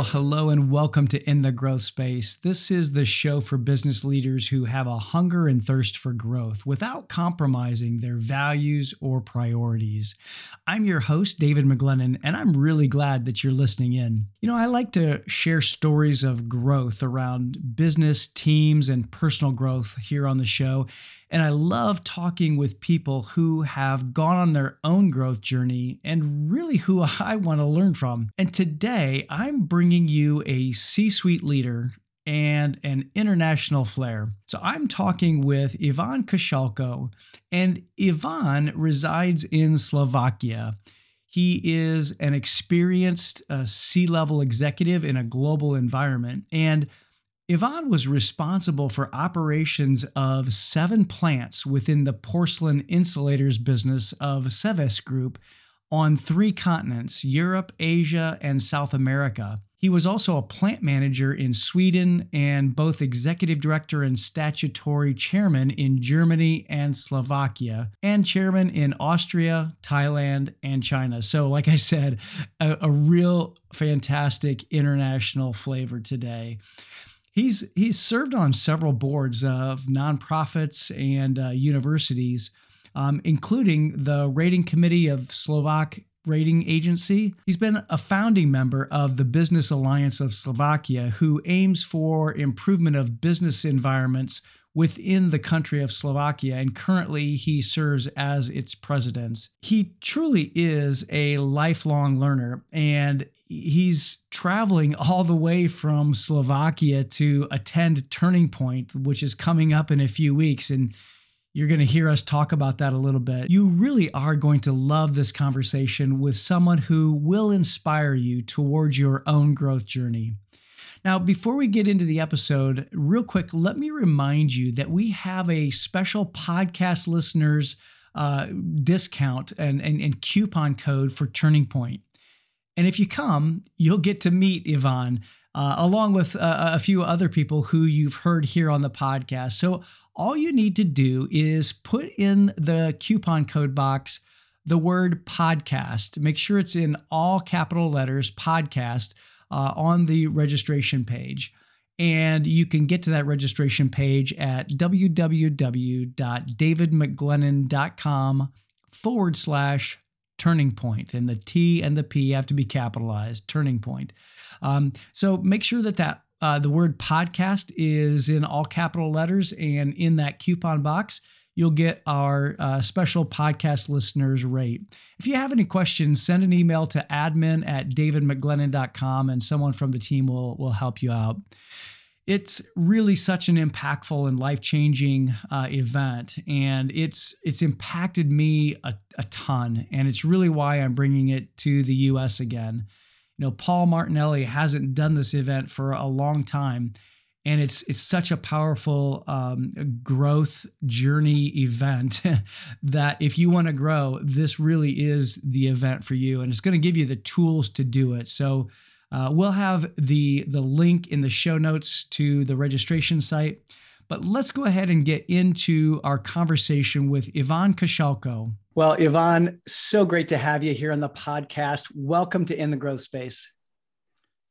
Well, hello and welcome to In the Growth Space. This is the show for business leaders who have a hunger and thirst for growth without compromising their values or priorities. I'm your host, David McGlennon, and I'm really glad that you're listening in. You know, I like to share stories of growth around business, teams, and personal growth here on the show. And I love talking with people who have gone on their own growth journey and really who I want to learn from. And today, I'm bringing you a C-suite leader and an international flair. So I'm talking with Ivan Košcielko, and Ivan resides in Slovakia. He is an experienced C-level executive in a global environment, and Ivan was responsible for operations of 7 plants within the porcelain insulators business of Seves Group on 3 continents, Europe, Asia, and South America. He was also a plant manager in Sweden and both executive director and statutory chairman in Germany and Slovakia, and chairman in Austria, Thailand, and China. So like I said, a real fantastic international flavor today. He's served on several boards of nonprofits and universities, including the rating committee of Slovak Rating Agency. He's been a founding member of the Business Alliance of Slovakia, who aims for improvement of business environments within the country of Slovakia, and currently he serves as its president. He truly is a lifelong learner, and he's traveling all the way from Slovakia to attend Turning Point, which is coming up in a few weeks, and you're going to hear us talk about that a little bit. You really are going to love this conversation with someone who will inspire you towards your own growth journey. Now, before we get into the episode, real quick, let me remind you that we have a special podcast listeners discount and coupon code for Turning Point. And if you come, you'll get to meet Ivan, along with a few other people who you've heard here on the podcast. So all you need to do is put in the coupon code box the word podcast. Make sure it's in all capital letters, podcast, on the registration page. And you can get to that registration page at www.davidmcglennon.com/Turning Point. And the T and the P have to be capitalized, Turning Point. So make sure that the word podcast is in all capital letters. And in that coupon box, you'll get our special podcast listeners rate. If you have any questions, send an email to admin@davidmcglennon.com and someone from the team will help you out. It's really such an impactful and life-changing event, and it's impacted me a ton, and it's really why I'm bringing it to the U.S. again. You know, Paul Martinelli hasn't done this event for a long time, and it's such a powerful growth journey event that if you want to grow, this really is the event for you, and it's going to give you the tools to do it. So we'll have the link in the show notes to the registration site. But let's go ahead and get into our conversation with Ivan Košcielko. Well, Ivan, so great to have you here on the podcast. Welcome to In the Growth Space.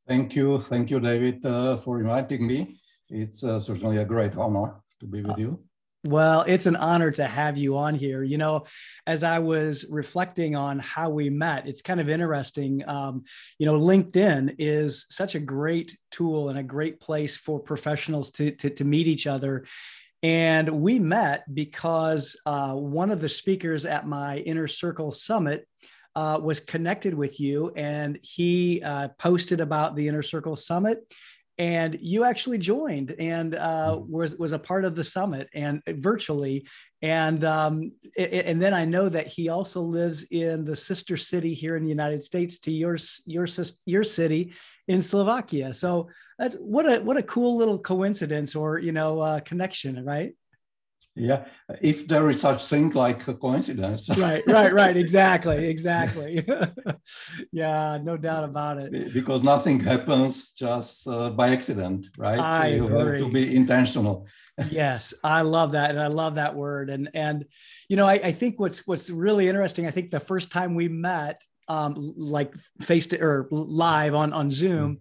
Thank you, David, for inviting me. It's certainly a great honor to be with you. Well, it's an honor to have you on here. You know, as I was reflecting on how we met, it's kind of interesting. You know, LinkedIn is such a great tool and a great place for professionals to meet each other. And we met because one of the speakers at my Inner Circle Summit was connected with you, and he posted about the Inner Circle Summit, and you actually joined and was a part of the summit and virtually. And then I know that he also lives in the sister city here in the United States to your city in Slovakia. So that's what a cool little coincidence, or connection, right? Yeah, if there is such thing like a coincidence. Right. Exactly. Yeah, no doubt about it. Because nothing happens just by accident, right? You have to be intentional. Yes, I love that, and I love that word. And you know, I think what's really interesting. I think the first time we met, like face to or live on Zoom.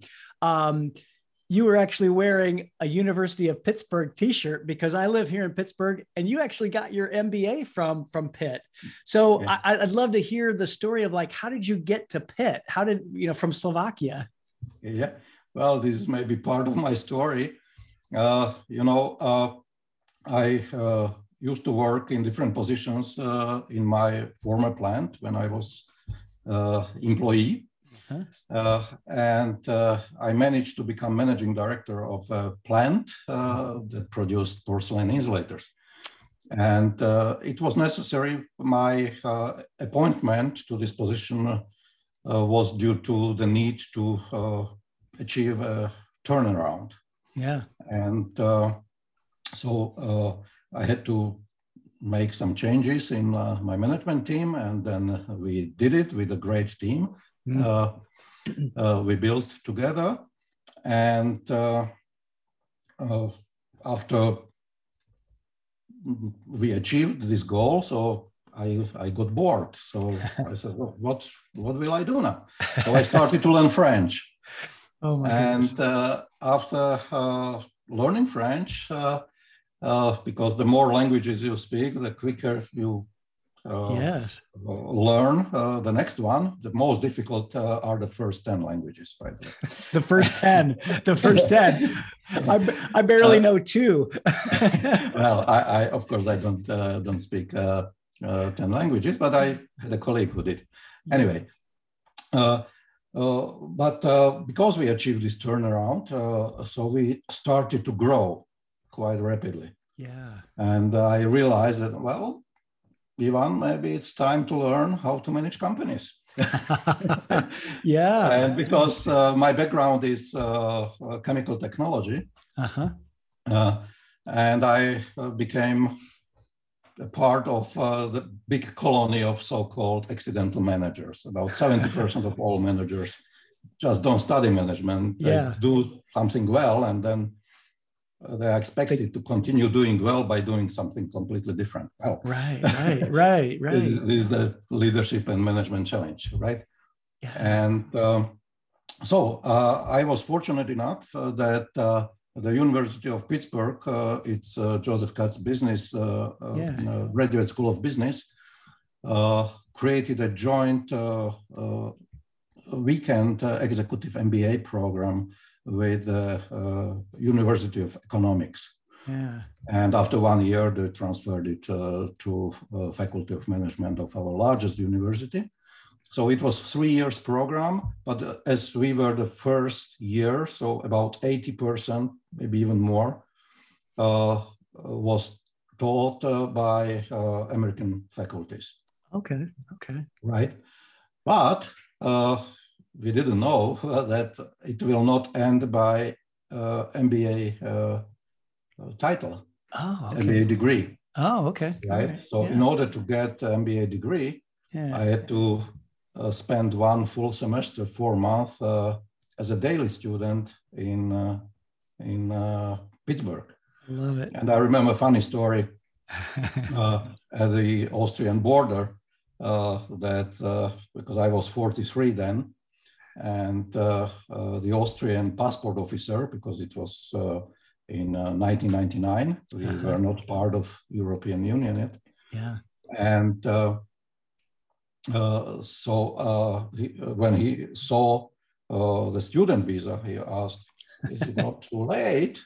You were actually wearing a University of Pittsburgh t-shirt, because I live here in Pittsburgh, and you actually got your MBA from Pitt. So yeah. I'd love to hear the story of, like, how did you get to Pitt? How did, from Slovakia? Yeah, well, this is maybe part of my story. I used to work in different positions in my former plant when I was employee. Huh? And I managed to become managing director of a plant that produced porcelain insulators. And it was necessary. My appointment to this position was due to the need to achieve a turnaround. Yeah. And so I had to make some changes in my management team. And then we did it with a great team. We built together, and after we achieved this goal, so I got bored. So I said, well, what will I do now? So I started to learn French. Oh my goodness. And after learning French, because the more languages you speak, the quicker you learn the next one. The most difficult are the first 10 languages, by the way. The first 10, the first 10. I barely know two. Well, I of course I don't speak 10 languages, but I had a colleague who did. Anyway, but because we achieved this turnaround, so we started to grow quite rapidly. Yeah, and I realized that, well, Ivan, maybe it's time to learn how to manage companies. Yeah. And because my background is chemical technology, and I became a part of the big colony of so-called accidental managers. About 70% of all managers just don't study management. Yeah. They do something well, and then they are expected to continue doing well by doing something completely different. Well, right. This is the leadership and management challenge, right? Yeah. And so I was fortunate enough that the University of Pittsburgh, it's Joseph Katz Business Graduate School of Business, created a joint weekend executive MBA program with the University of Economics. Yeah. And after 1 year, they transferred it to Faculty of Management of our largest university. So it was 3 years program, but as we were the first year, so about 80%, maybe even more, was taught by American faculties. Okay. Right, but we didn't know that it will not end by MBA title, MBA degree. Oh, okay. Right. Right. So in order to get an MBA degree, I had to spend one full semester, 4 months, as a daily student in Pittsburgh. Love it. And I remember a funny story at the Austrian border that because I was 43 then. And the Austrian passport officer, because it was in 1999, we were not part of European Union yet. Yeah. And so when he saw the student visa, he asked, "Is it not too late?"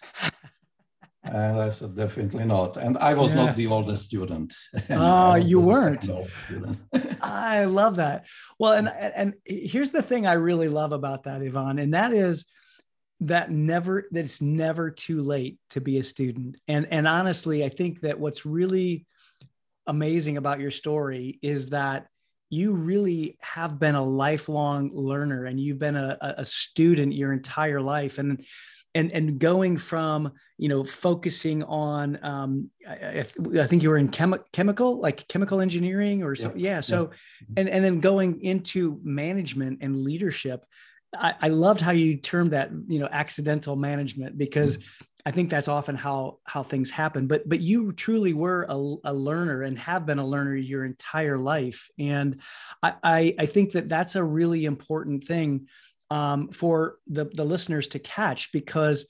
And I said, definitely not. And I was not the oldest student. Oh, you weren't. I love that. Well, and here's the thing I really love about that, Ivan, and that is that it's never too late to be a student. And honestly, I think that what's really amazing about your story is that you really have been a lifelong learner, and you've been a student your entire life. And going from, focusing on, I think you were in chemical engineering or something. Yeah. So, and then going into management and leadership. I loved how you termed that, accidental management, because I think that's often how things happen, but you truly were a learner and have been a learner your entire life. And I think that's a really important thing. for the listeners to catch, because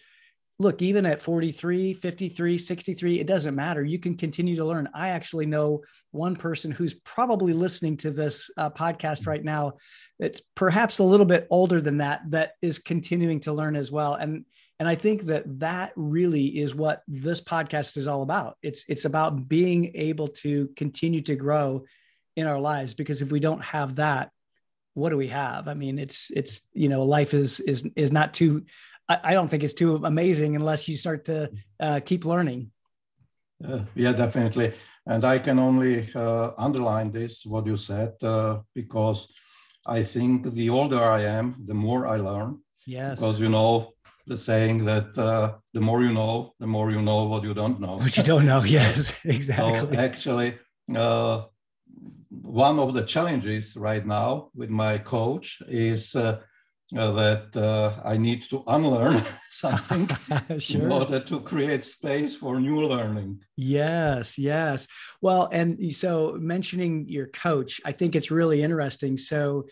look, even at 43, 53, 63, it doesn't matter. You can continue to learn. I actually know one person who's probably listening to this podcast right now that's perhaps a little bit older than that, that is continuing to learn as well. And I think that really is what this podcast is all about. It's about being able to continue to grow in our lives, because if we don't have that, what do we have? I mean, it's you know, life is not too, I don't think it's too amazing unless you start to keep learning. Yeah, definitely. And I can only underline this, what you said, because I think the older I am, the more I learn. Yes. Because, you know, the saying that the more you know what you don't know. What you don't know, yes, exactly. So actually, one of the challenges right now with my coach is that I need to unlearn something sure. in order to create space for new learning. Yes, yes. Well, and so mentioning your coach, I think it's really interesting. So,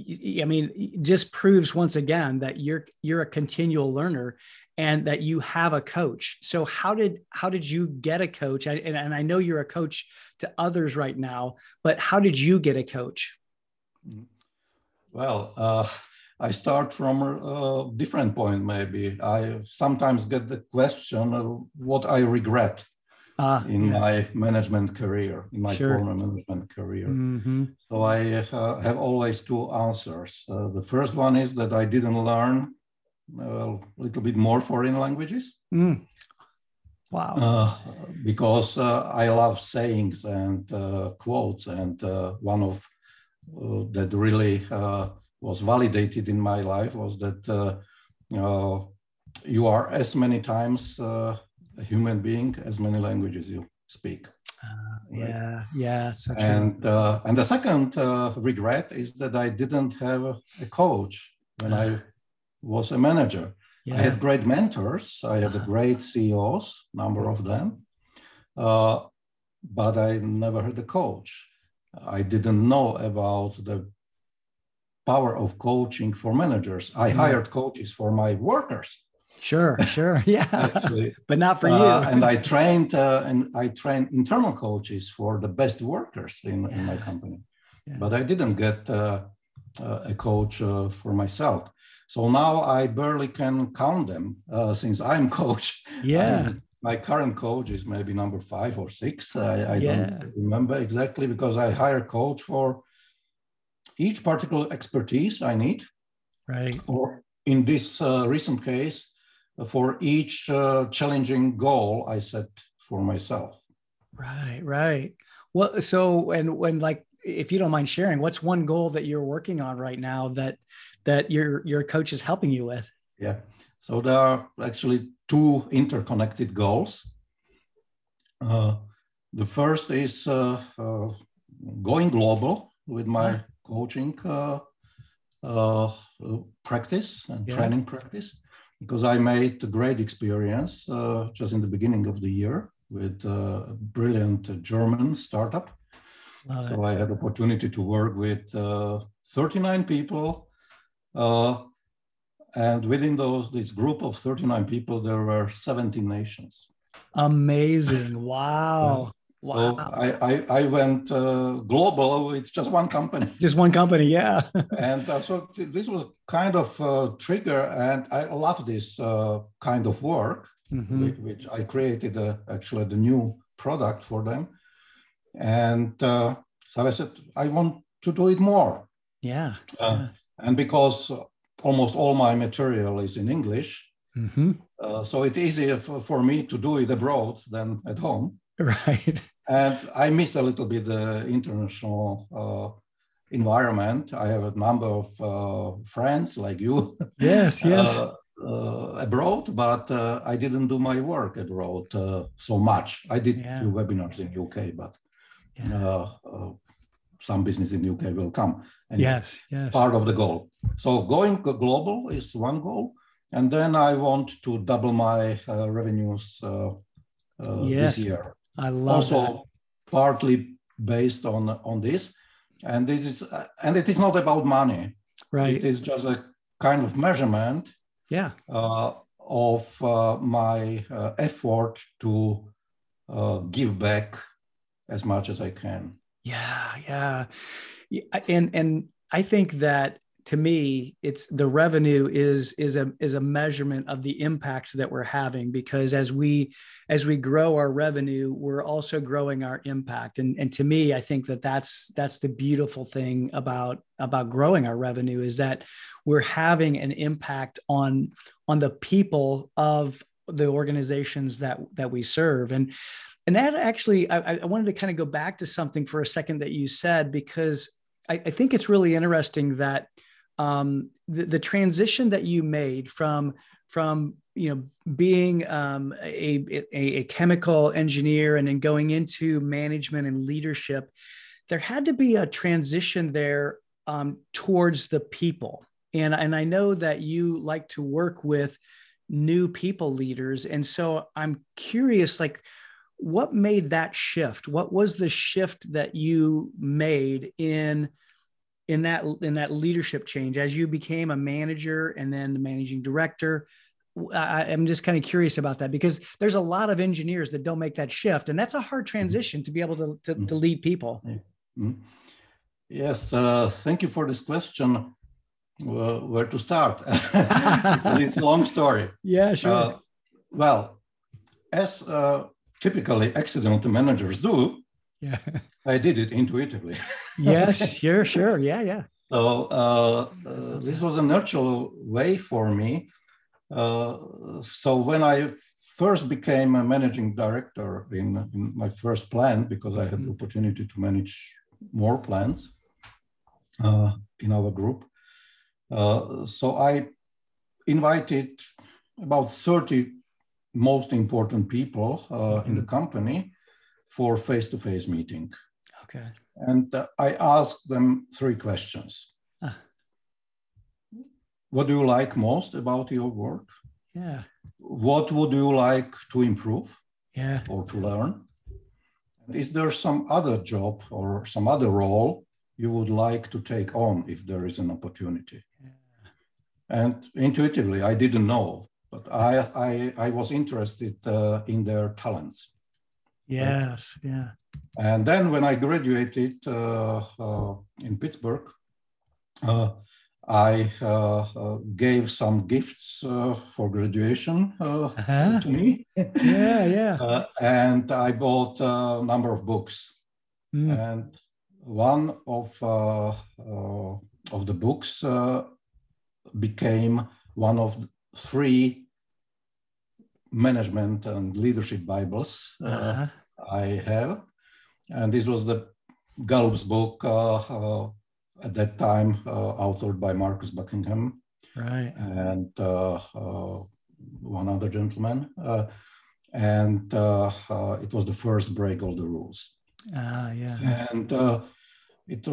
I mean, it just proves once again that you're a continual learner and that you have a coach. So how did you get a coach? And I know you're a coach to others right now, but how did you get a coach? Well, I start from a different point, maybe. I sometimes get the question of what I regret in my management career, in my sure. former management career. Mm-hmm. So I have always two answers. The first one is that I didn't learn a little bit more foreign languages. Mm. Wow. Because I love sayings and quotes, and one of that really... was validated in my life was that you are as many times a human being as many languages you speak. Right? Yeah. So true. And the second regret is that I didn't have a coach when I was a manager. Yeah. I had great mentors. I had a great CEOs, number of them, but I never had a coach. I didn't know about the power of coaching for managers. I hired coaches for my workers. Sure, yeah, actually. But not for you. And I trained internal coaches for the best workers in my company. Yeah. But I didn't get a coach for myself. So now I barely can count them since I'm coach. Yeah. My current coach is maybe number 5 or 6. I don't remember exactly, because I hire coach for each particular expertise I need, right? Or in this recent case, for each challenging goal I set for myself. Right. Well, so and if you don't mind sharing, what's one goal that you're working on right now that your coach is helping you with? Yeah. So there are actually two interconnected goals. The first is going global with my coaching practice and training practice, because I made a great experience just in the beginning of the year with a brilliant German startup. Love so it. I had the opportunity to work with 39 people. And within this group of 39 people, there were 17 nations. Amazing, wow. Wow. So I went global with just one company. Just one company, yeah. And so this was kind of a trigger, and I love this kind of work, which I created actually the new product for them. And so I said, I want to do it more. Yeah. And because almost all my material is in English, so it's easier for me to do it abroad than at home. Right. And I miss a little bit the international environment. I have a number of friends like you. Yes. Abroad, but I didn't do my work abroad so much. I did a few webinars in UK, but some business in UK will come. And yes. Part of the goal. So going global is one goal. And then I want to double my revenues this year. I love also that. Partly based on this, and it is not about money. Right, it is just a kind of measurement of my effort to give back as much as I can. And I think that, to me, it's the revenue is a measurement of the impacts that we're having, because as we grow our revenue, we're also growing our impact. And to me, I think that that's the beautiful thing about growing our revenue, is that we're having an impact on the people of the organizations that we serve. And that actually, I wanted to kind of go back to something for a second that you said, because I think it's really interesting that the transition that you made from being a chemical engineer and then going into management and leadership, there had to be a transition there towards the people. And I know that you like to work with new people leaders. And so I'm curious, like, what made that shift? What was the shift that you made in that leadership change as you became a manager and then the managing director? I'm just kind of curious about that, because there's a lot of engineers that don't make that shift, and that's a hard transition to be able to lead people. Yes, thank you for this question. Where to start? It's a long story. Yeah, sure. Typically accidental managers do, I did it intuitively. Yes, sure, yeah. So this was a natural way for me. So when I first became a managing director in my first plant, because I had the opportunity to manage more plants in our group, so I invited about 30 most important people in the company for face-to-face meeting. Okay. And I asked them three questions. What do you like most about your work? Yeah. What would you like to improve? Yeah. Or to learn? Is there some other job or some other role you would like to take on if there is an opportunity? Yeah. And intuitively, I didn't know. But I was interested in their talents. Yes, right? Yeah. And then when I graduated in Pittsburgh, I gave some gifts for graduation to me. Yeah. And I bought a number of books. And one of the books became one of three management and leadership Bibles I have. And this was the Gallup's book at that time, authored by Marcus Buckingham, right, and one other gentleman. And it was the first Break All the Rules. And it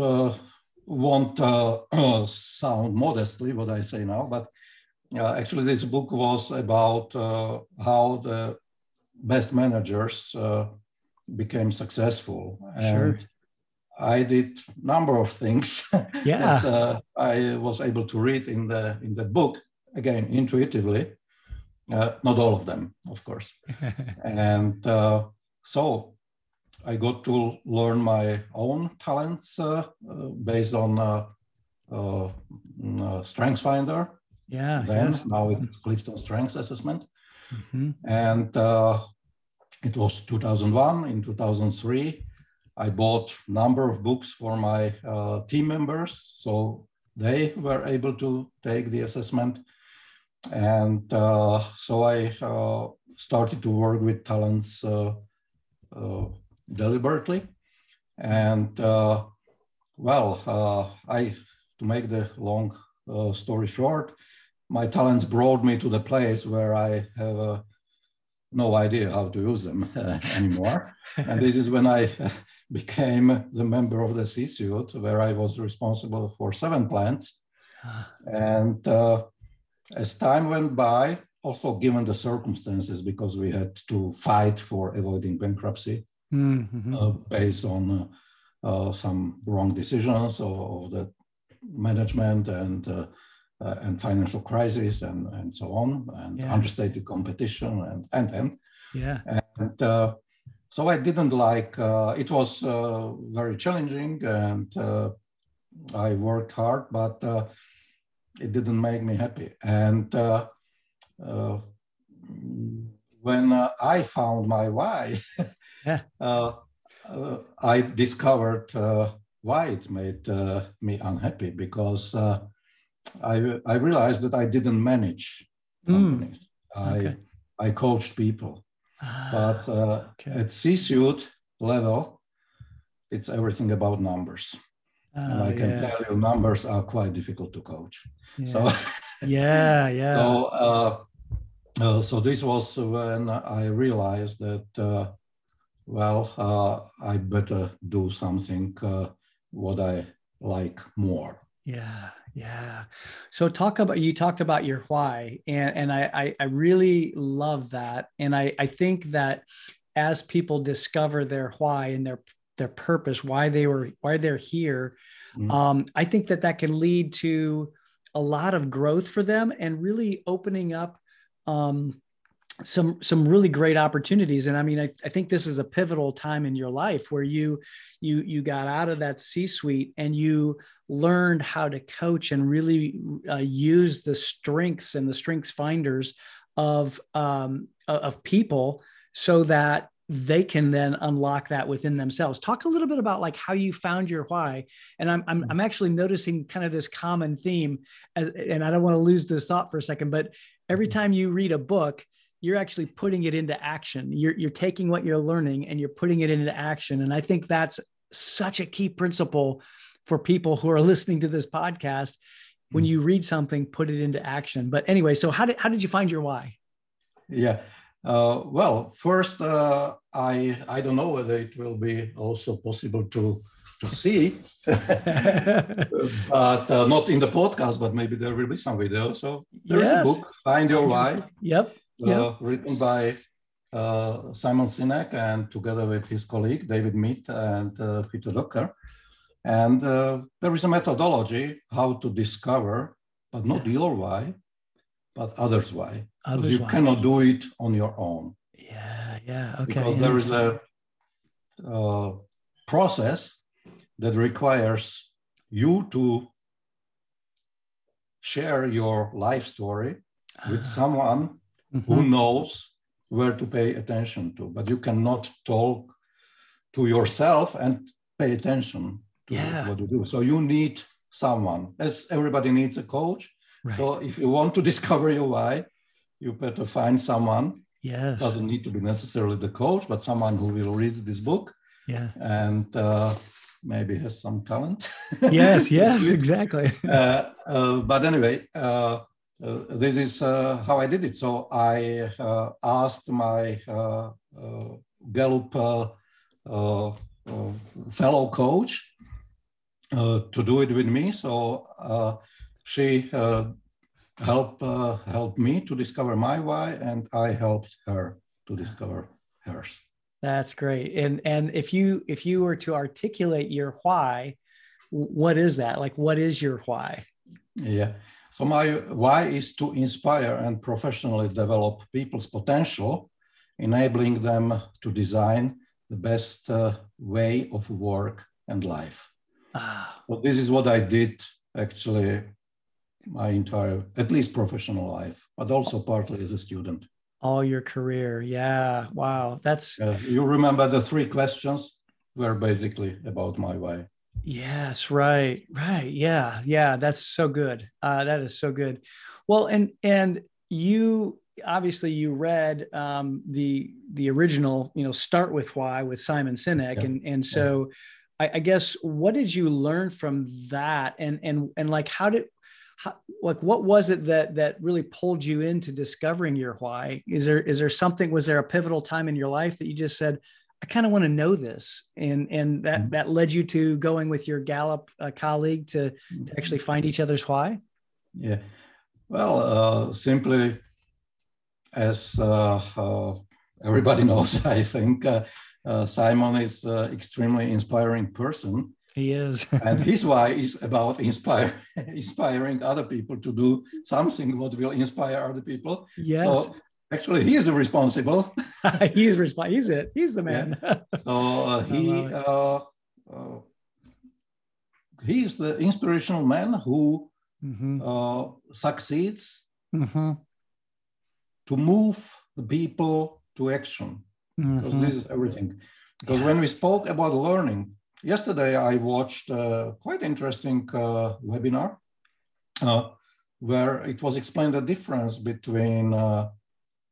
won't sound modestly what I say now, but actually, this book was about how the best managers became successful. And sure. I did a number of things that I was able to read in the book, again, intuitively. Not all of them, of course. And so I got to learn my own talents based on StrengthsFinder. Now it's CliftonStrengths assessment. And it was 2001. In 2003, I bought a number of books for my team members, so they were able to take the assessment. And so I started to work with talents deliberately. And to make the long story short, my talents brought me to the place where I have no idea how to use them anymore. And this is when I became the member of the C-suite, where I was responsible for 7 plants. And as time went by, also given the circumstances, because we had to fight for avoiding bankruptcy based on some wrong decisions of the management and and financial crisis and so on, and understated competition and. Yeah. And so I didn't like, it was very challenging and I worked hard, but it didn't make me happy. And when I found my why, I discovered why it made me unhappy, because I realized that I didn't manage companies. Okay. I coached people. But at C-suite level, it's everything about numbers. And I can tell you, numbers are quite difficult to coach. So, so this was when I realized that, I better do something what I like more. Yeah. So you talked about your why, and I really love that. And I think that as people discover their why and their purpose, why they're here, I think that can lead to a lot of growth for them and really opening up some really great opportunities. And I mean, I think this is a pivotal time in your life where you got out of that C-suite and you learned how to coach and really use the strengths and the StrengthsFinders of people so that they can then unlock that within themselves. Talk a little bit about like how you found your why. And I'm actually noticing kind of this common theme, and I don't want to lose this thought for a second, but every time you read a book, you're actually putting it into action. You're taking what you're learning and you're putting it into action. And I think that's such a key principle for people who are listening to this podcast. When you read something, put it into action. But anyway, so how did you find your why? Yeah. First, I don't know whether it will be also possible to see, but not in the podcast, but maybe there will be some video. So there's a book, Find Your Why. Written by Simon Sinek and together with his colleague, David Mead and Peter Drucker. And there is a methodology how to discover, but not your why, but others' why. Because you cannot do it on your own. Because there is a process that requires you to share your life story with someone who knows where to pay attention to, but you cannot talk to yourself and pay attention to what you do. So you need someone, as everybody needs a coach. Right. So if you want to discover your why, you better find someone. Yes. Doesn't need to be necessarily the coach, but someone who will read this book and maybe has some talent. Yes, exactly. But anyway, this is how I did it. So I asked my Gallup fellow coach to do it with me. So she helped me to discover my why, and I helped her to discover hers. That's great. And if you were to articulate your why, what is that? Like, what is your why? Yeah. So my why is to inspire and professionally develop people's potential, enabling them to design the best way of work and life. Well, this is what I did actually my entire, at least professional life, but also partly as a student. All your career. Yeah. Wow. That's... you remember the three questions were basically about my why. Yes. Right. Yeah. That's so good. That is so good. Well, and you, obviously you read, the original, Start With Why with Simon Sinek. Yeah. And so I guess, what did you learn from that? And like, what was it that really pulled you into discovering your why? Was there a pivotal time in your life that you just said, I kind of want to know this, and that led you to going with your Gallup colleague to actually find each other's why? Yeah, simply as everybody knows, I think Simon is an extremely inspiring person. He is. And his why is about inspiring other people to do something what will inspire other people. Yes. So actually, he is responsible. He's responsible. He's it. He's the man. Yeah. So he is the inspirational man who succeeds to move the people to action. Because this is everything. Because when we spoke about learning, yesterday I watched a quite interesting webinar where it was explained the difference between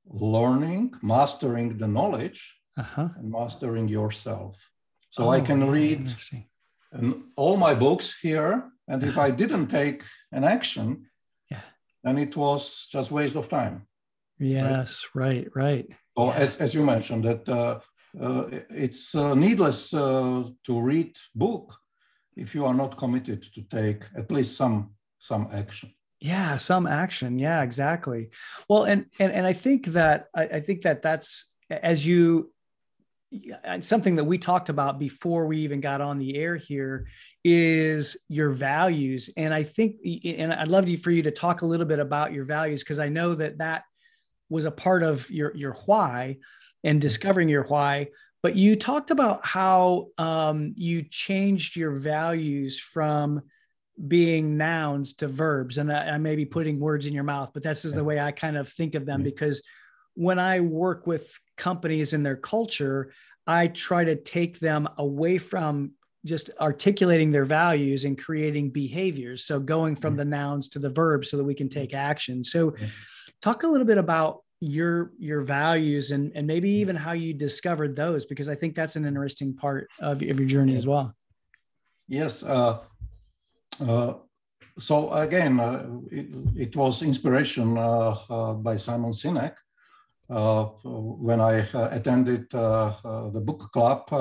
learning, mastering the knowledge, and mastering yourself. So I can read all my books here, and if I didn't take an action, then it was just waste of time. Yes, right. So as you mentioned, that it's needless to read book if you are not committed to take at least some action. Yeah, some action. Yeah, exactly. Well, and I think that that's something that we talked about before we even got on the air here is your values. And I think, and I'd love for you to talk a little bit about your values, because I know that that was a part of your why and discovering your why. But you talked about how you changed your values from being nouns to verbs. And I may be putting words in your mouth, but that's just the way I kind of think of them, because when I work with companies and their culture, I try to take them away from just articulating their values and creating behaviors. So going from the nouns to the verbs so that we can take action. So talk a little bit about your values and maybe even how you discovered those, because I think that's an interesting part of your journey as well. Yes. So again, it was inspiration by Simon Sinek when I attended the book club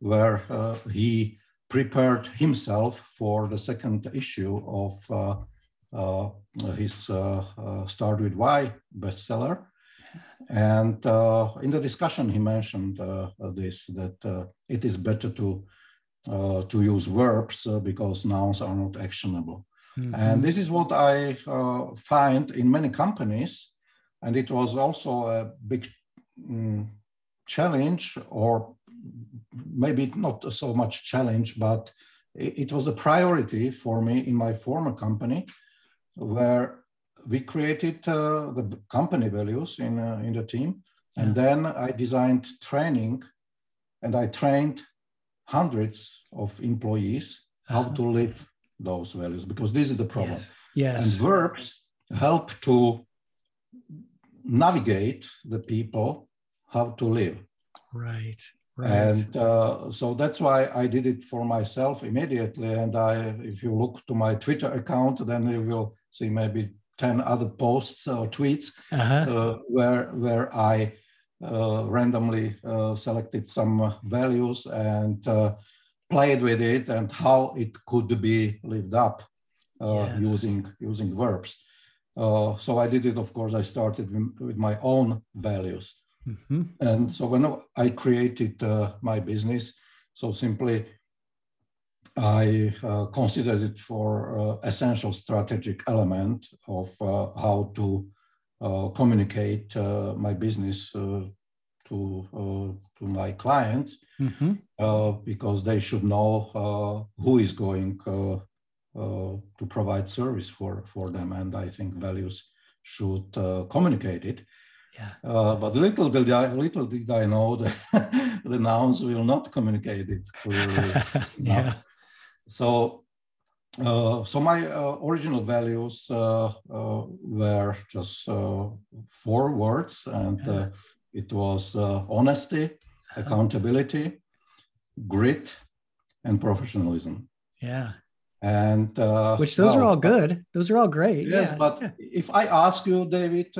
where he prepared himself for the second issue of his Start With Why bestseller. And in the discussion, he mentioned this, that it is better to use verbs because nouns are not actionable. And this is what I find in many companies. And it was also a big challenge, or maybe not so much challenge, but it was a priority for me in my former company, where we created the company values in the team. And then I designed training, and I trained hundreds of employees how to live those values, because this is the problem. Yes. And verbs help to navigate the people how to live. Right. And so that's why I did it for myself immediately. And if you look to my Twitter account, then you will see maybe 10 other posts or tweets where I randomly selected some values and played with it and how it could be lived up using verbs. So I did it, of course. I started with my own values. And so when I created my business, so simply I considered it for essential strategic element of how to communicate my business to my clients, because they should know who is going to provide service for them. And I think values should communicate it. But little did I know that the nouns will not communicate it clearly. So my original values were just 4 words, and it was honesty, accountability, grit, and professionalism. And which those are all good. Those are all great. Yes, but if I ask you, David,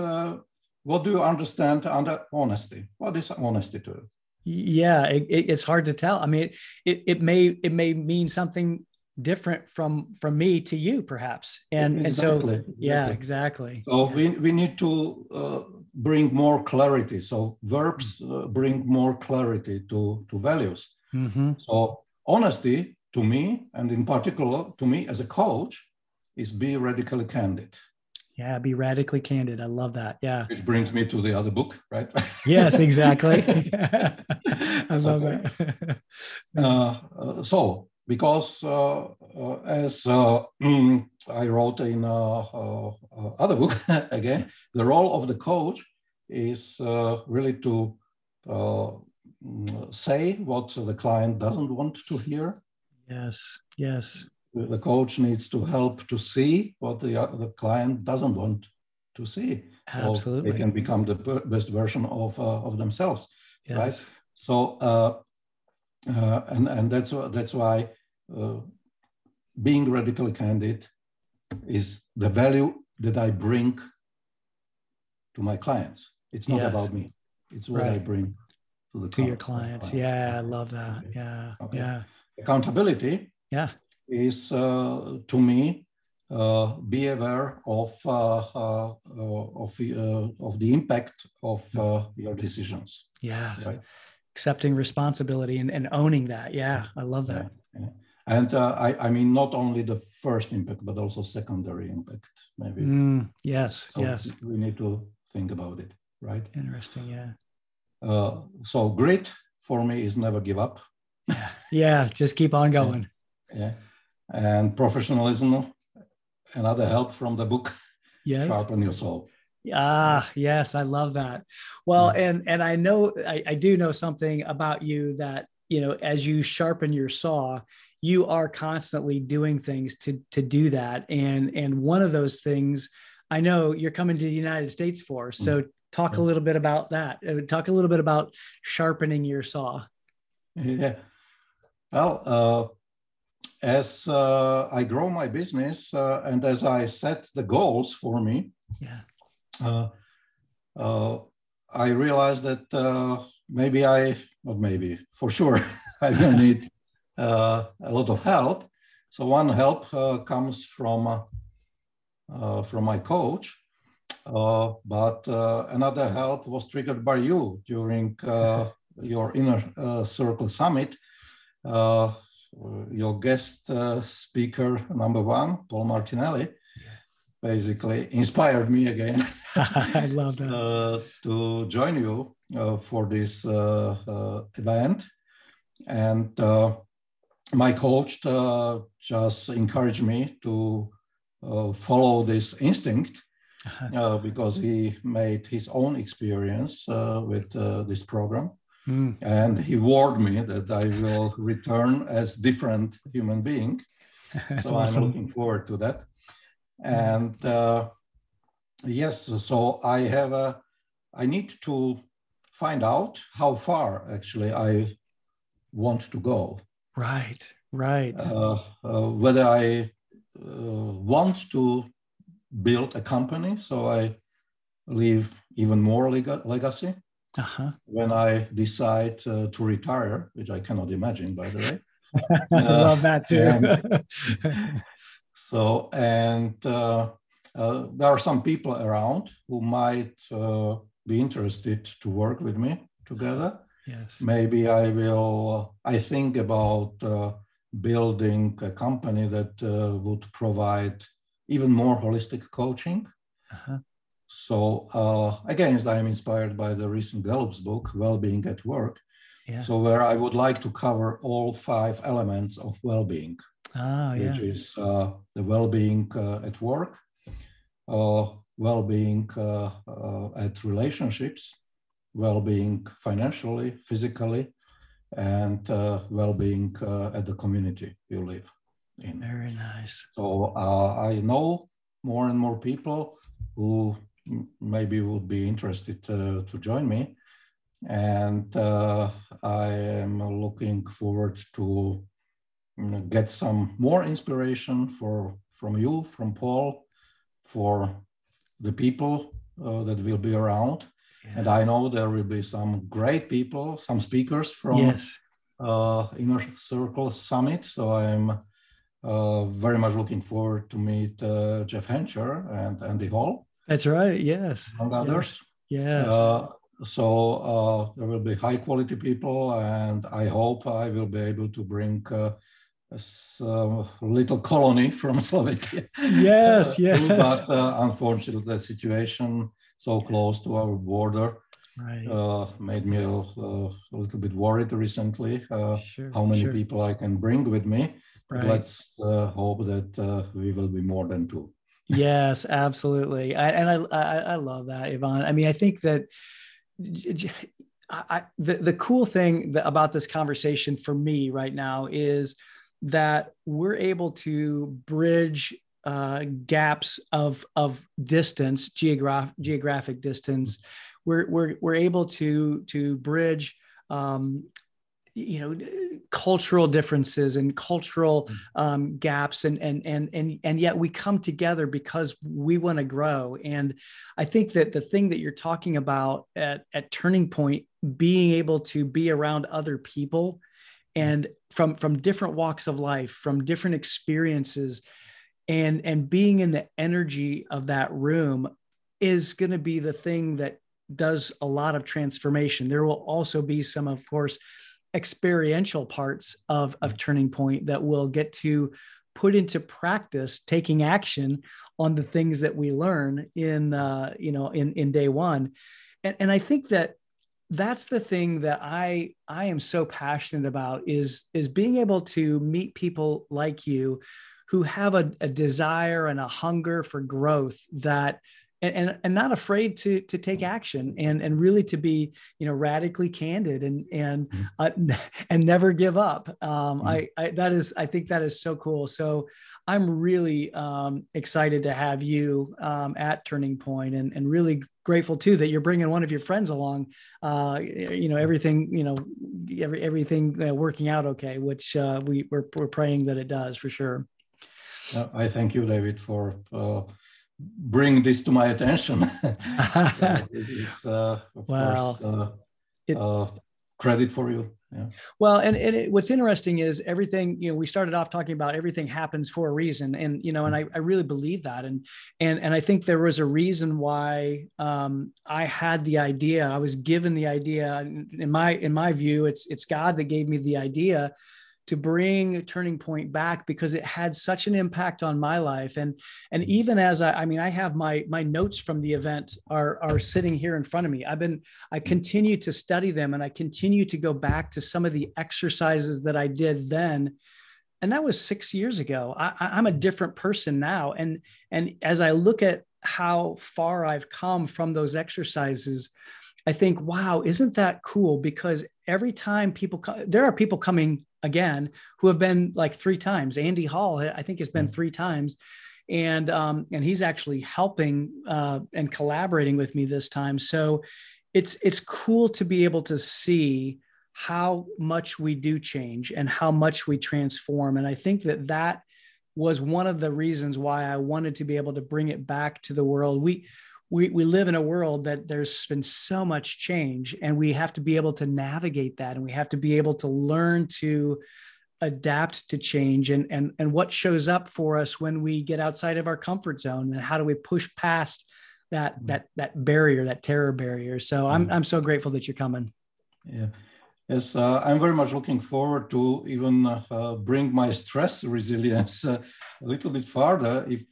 what do you understand under honesty? What is honesty to you? Yeah, it's hard to tell. I mean, it may mean something different from me to you, perhaps. Exactly. So we need to bring more clarity. So verbs bring more clarity to values. So honesty to me, and in particular to me as a coach, is be radically candid. Yeah, be radically candid. I love that. Yeah. Which brings me to the other book, right? Yes, exactly. I love that. So, because as I wrote in other book, again, the role of the coach is really to say what the client doesn't want to hear. Yes, yes. The coach needs to help to see what the client doesn't want to see. Absolutely. So they can become the best version of themselves, yes. Right? So, and that's why being radically candid is the value that I bring to my clients. It's not yes. about me. It's what right. I bring to the to your clients. Yeah, I love that. Okay. Yeah, okay. yeah. Accountability. Yeah. is to me be aware of the impact of your decisions. Yeah, right? Accepting responsibility and owning that. Yeah, I love that. Yeah. And I mean not only the first impact but also secondary impact maybe. Yes, so yes. We need to think about it, right? Interesting, yeah. So grit for me is never give up. Yeah, just keep on going. Yeah. And professionalism, another help from the book, yes. Sharpen your soul. Ah, yes, I love that. Well, yeah. and I know, I do know something about you that, you know, as you sharpen your saw, you are constantly doing things to do that. And one of those things I know you're coming to the United States for. So talk a little bit about that. Talk a little bit about sharpening your saw. Yeah. Well, as I grow my business and as I set the goals for me, yeah. I realized that maybe for sure, I will need a lot of help. So one help comes from my coach, but another help was triggered by you during your Inner Circle Summit. Your guest speaker number one, Paul Martinelli, basically inspired me again. I love that. To join you for this event. And my coach just encouraged me to follow this instinct because he made his own experience with this program. And he warned me that I will return as different human being. That's so awesome. I'm looking forward to that. And yes, so I need to find out how far actually I want to go. Right, right. Whether I want to build a company so I leave even more legacy. When I decide to retire, which I cannot imagine, by the way. I love that too. And there are some people around who might be interested to work with me together. Yes. Maybe I think about building a company that would provide even more holistic coaching. So again, I'm inspired by the recent Gallup's book, Wellbeing at Work. Yeah. So where I would like to cover all 5 elements of well-being, which is the well-being at work, well-being at relationships, well-being financially, physically, and well-being at the community you live in. Very nice. So I know more and more people who maybe would be interested to join me. And I am looking forward to get some more inspiration from you, from Paul, for the people that will be around. Yeah. And I know there will be some great people, some speakers from yes. Inner Circle Summit. So I'm very much looking forward to meet Jeff Hencher and Andy Hall. That's right. Yes. Among others. Yes. So there will be high quality people, and I hope I will be able to bring little colony from Slovakia. Yes, yes. But unfortunately, the situation so close to our border made me a little bit worried recently. How many people I can bring with me? Right. Let's hope that we will be more than two. Yes, absolutely. I love that, Ivan. I mean, I think that the cool thing about this conversation for me right now is that we're able to bridge gaps of distance, geographic distance. We're able to bridge cultural differences and cultural gaps, and yet we come together because we want to grow. And I think that the thing that you're talking about at Turning Point, being able to be around other people and from different walks of life, from different experiences, and being in the energy of that room is going to be the thing that does a lot of transformation. There will also be some, of course, experiential parts of Turning Point that we'll get to put into practice, taking action on the things that we learn in day one. And I think that that's the thing that I am so passionate about is being able to meet people like you who have a desire and a hunger for growth that and not afraid to take action and really to be, radically candid and never give up. I think that is so cool. So I'm really excited to have you at Turning Point and really grateful too, that you're bringing one of your friends along, everything working out okay, which we're praying that it does for sure. I thank you, David, for, bring this to my attention. Of course, credit for you. Yeah. Well, and what's interesting is everything, we started off talking about everything happens for a reason. And, I really believe that. And I think there was a reason why I had the idea. I was given the idea. In my view, it's God that gave me the idea to bring Turning Point back because it had such an impact on my life. And even as I have my notes from the event are sitting here in front of me. I continue to study them and I continue to go back to some of the exercises that I did then. And that was 6 years ago. I'm a different person now. And as I look at how far I've come from those exercises, I think, wow, isn't that cool? Because every time there are people coming again who have been like three times. Andy Hall, I think, has been three times, and he's actually helping and collaborating with me this time. So it's cool to be able to see how much we do change and how much we transform. And I think that was one of the reasons why I wanted to be able to bring it back to the world. We live in a world that there's been so much change, and we have to be able to navigate that, and we have to be able to learn to adapt to change and what shows up for us when we get outside of our comfort zone, and how do we push past that barrier, that terror barrier. So I'm so grateful that you're coming. Yeah. Yes, I'm very much looking forward to even bring my stress resilience a little bit farther if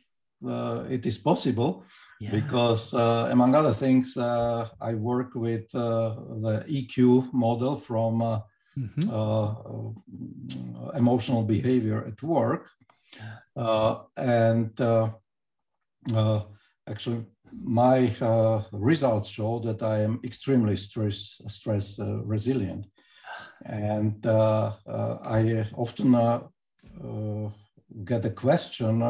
it is possible. Yeah. Because among other things, I work with the EQ model from emotional behavior at work. Actually, my results show that I am extremely stress resilient. And I often get a question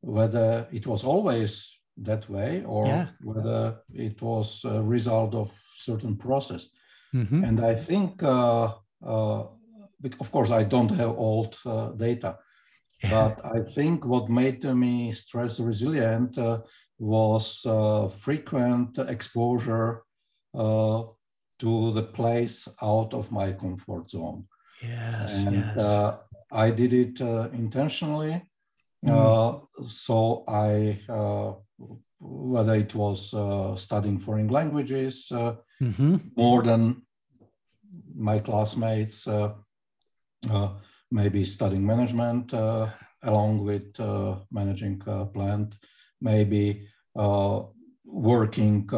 whether it was always that way, or whether it was a result of certain process. And I think, of course, I don't have old data, but I think what made me stress resilient was frequent exposure to the place out of my comfort zone. I did it intentionally. So I, whether it was studying foreign languages more than my classmates, maybe studying management along with managing a plant, maybe working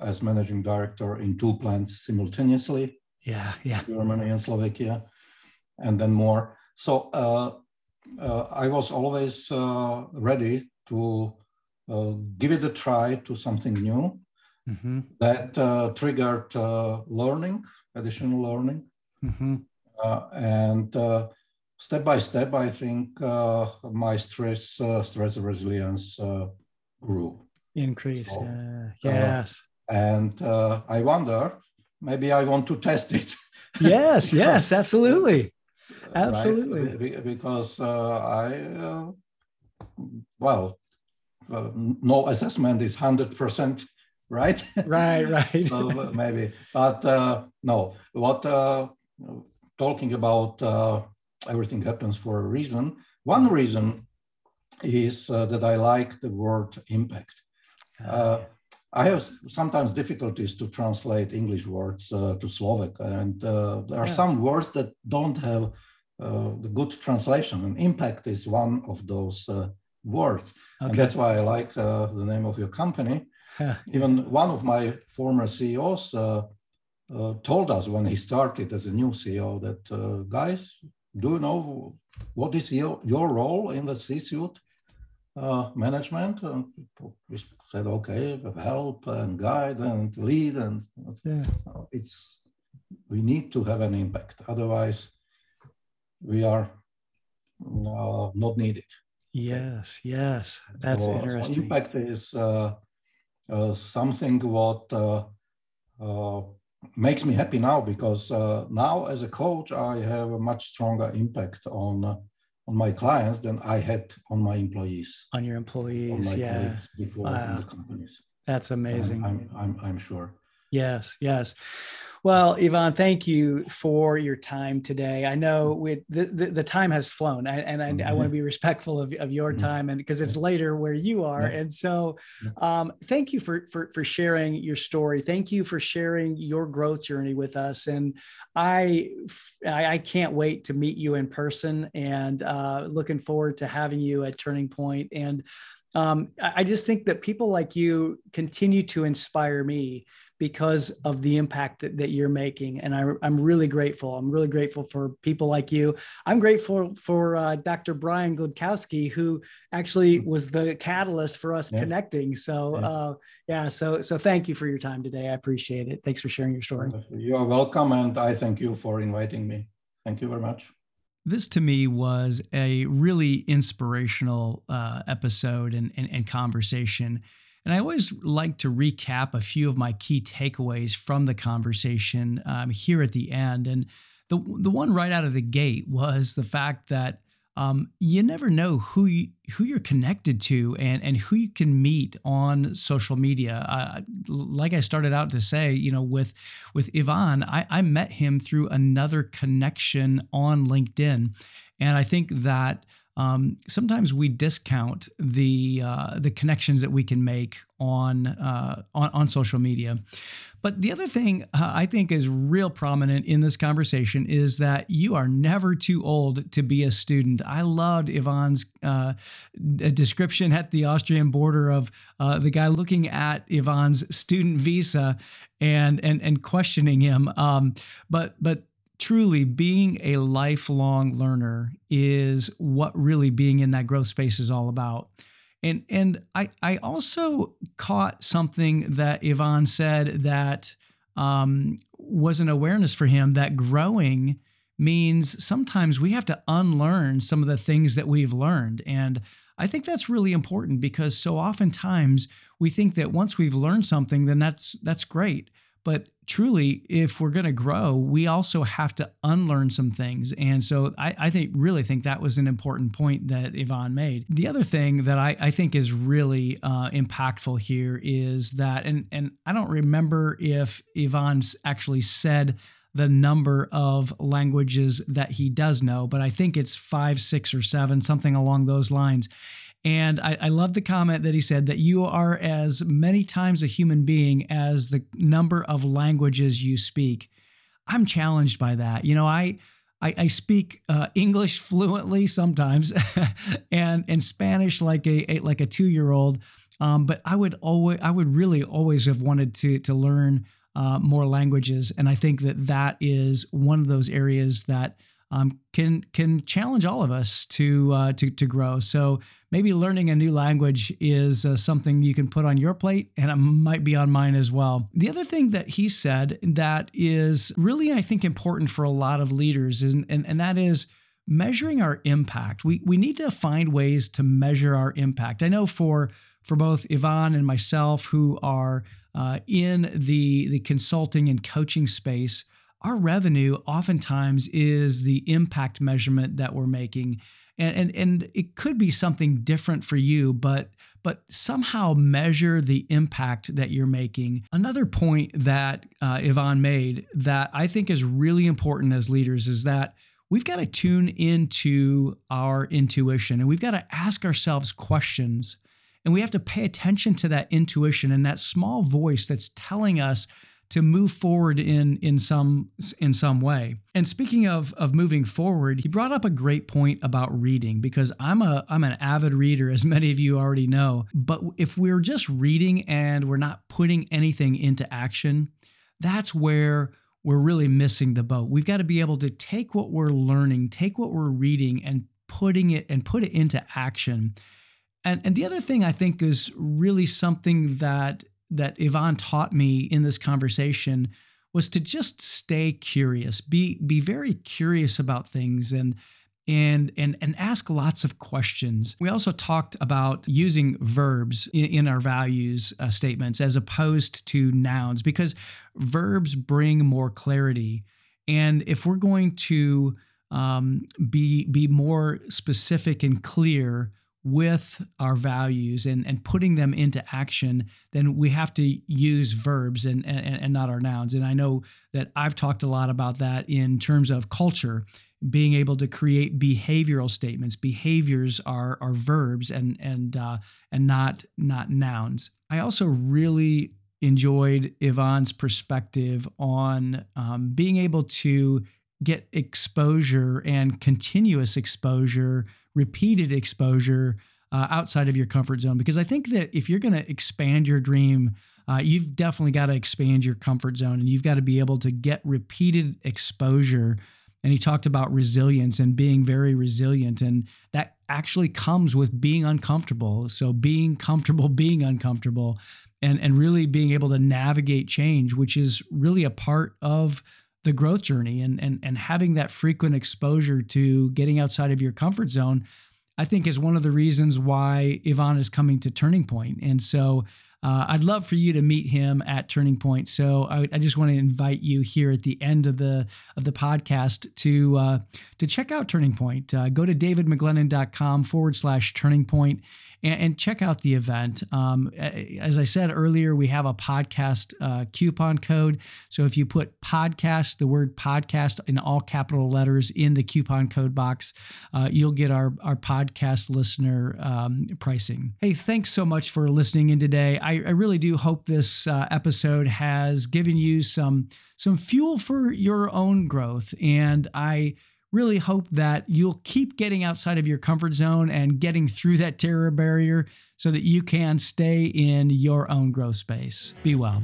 as managing director in two plants simultaneously. Yeah, yeah. Germany and Slovakia, and then more. So I was always ready to give it a try to something new. Mm-hmm. That triggered learning, additional learning. Mm-hmm. And step by step, I think my stress resilience grew. Increased, so, yes. And I wonder, maybe I want to test it. Yes, yes, absolutely. Absolutely. Right? Because no assessment is 100%. Right? Right, right. So maybe, but no, what talking about everything happens for a reason. One reason is that I like the word impact. I have sometimes difficulties to translate English words to Slovak, and there are some words that don't have the good translation, and impact is one of those words. Okay. And that's why I like the name of your company. Huh. Even one of my former CEOs told us when he started as a new CEO that, guys, do you know what is your role in the C-suite management? And we said, okay, help and guide and lead, and we need to have an impact. Otherwise, we are not needed. Yes, yes, that's interesting. So impact is something what makes me happy now, because now as a coach I have a much stronger impact on my clients than I had on my employees. On your employees, colleagues before in the companies. That's amazing. I'm sure. Yes, yes. Well, Ivan, thank you for your time today. I know the time has flown, I want to be respectful of your time, and because it's later where you are. And so thank you for sharing your story. Thank you for sharing your growth journey with us. And I can't wait to meet you in person, and looking forward to having you at Turning Point. And I just think that people like you continue to inspire me because of the impact that you're making. And I'm really grateful. I'm really grateful for people like you. I'm grateful for Dr. Brian Glodkowski, who actually was the catalyst for us connecting. So so thank you for your time today. I appreciate it. Thanks for sharing your story. You're welcome. And I thank you for inviting me. Thank you very much. This to me was a really inspirational episode and conversation. And I always like to recap a few of my key takeaways from the conversation here at the end. And the one right out of the gate was the fact that you never know who you're connected to and who you can meet on social media. Like I started out to say, with Ivan, I met him through another connection on LinkedIn. And I think that sometimes we discount the connections that we can make on social media. But the other thing I think is real prominent in this conversation is that you are never too old to be a student. I loved Ivan's description at the Austrian border of the guy looking at Ivan's student visa and questioning him. But truly, being a lifelong learner is what really being in that growth space is all about. And I also caught something that Ivan said that was an awareness for him, that growing means sometimes we have to unlearn some of the things that we've learned. And I think that's really important, because so oftentimes we think that once we've learned something, then that's great. But truly, if we're going to grow, we also have to unlearn some things. And so I really think that was an important point that Ivan made. The other thing that I think is really impactful here is that, and I don't remember if Ivan actually said the number of languages that he does know, but I think it's 5, 6, or 7, something along those lines. And I love the comment that he said that you are as many times a human being as the number of languages you speak. I'm challenged by that. You know, I I speak English fluently sometimes, and Spanish like a 2-year-old. But I would really always have wanted to learn more languages, and I think that is one of those areas that can challenge all of us to grow. So maybe learning a new language is something you can put on your plate, and it might be on mine as well. The other thing that he said that is really, I think, important for a lot of leaders, and that is measuring our impact. We need to find ways to measure our impact. I know for both Ivan and myself, who are in the consulting and coaching space, our revenue oftentimes is the impact measurement that we're making. And it could be something different for you, but somehow measure the impact that you're making. Another point that Ivan made that I think is really important as leaders is that we've got to tune into our intuition, and we've got to ask ourselves questions, and we have to pay attention to that intuition and that small voice that's telling us to move forward in some way. And speaking of moving forward, he brought up a great point about reading, because I'm an avid reader, as many of you already know. But if we're just reading and we're not putting anything into action, that's where we're really missing the boat. We've got to be able to take what we're learning, take what we're reading, and put it into action. And the other thing I think is really something that Ivan taught me in this conversation was to just stay curious, be very curious about things, and ask lots of questions. We also talked about using verbs in our values statements as opposed to nouns, because verbs bring more clarity. And if we're going to be more specific and clear with our values and putting them into action, then we have to use verbs and not our nouns. And I know that I've talked a lot about that in terms of culture, being able to create behavioral statements. Behaviors are verbs and not nouns. I also really enjoyed Ivan's perspective on being able to get exposure and continuous exposure, repeated exposure outside of your comfort zone. Because I think that if you're going to expand your dream, you've definitely got to expand your comfort zone, and you've got to be able to get repeated exposure. And he talked about resilience and being very resilient. And that actually comes with being uncomfortable. So being comfortable, being uncomfortable, and really being able to navigate change, which is really a part of the growth journey, and having that frequent exposure to getting outside of your comfort zone, I think, is one of the reasons why Ivan is coming to Turning Point. And so I'd love for you to meet him at Turning Point. So I just want to invite you here at the end of the podcast to check out Turning Point. Go to davidmcglennon.com/Turning Point and check out the event. As I said earlier, we have a podcast coupon code. So if you put podcast, the word podcast in all capital letters in the coupon code box, you'll get our podcast listener pricing. Hey, thanks so much for listening in today. I really do hope this episode has given you some fuel for your own growth. And I really hope that you'll keep getting outside of your comfort zone and getting through that terror barrier so that you can stay in your own growth space. Be well.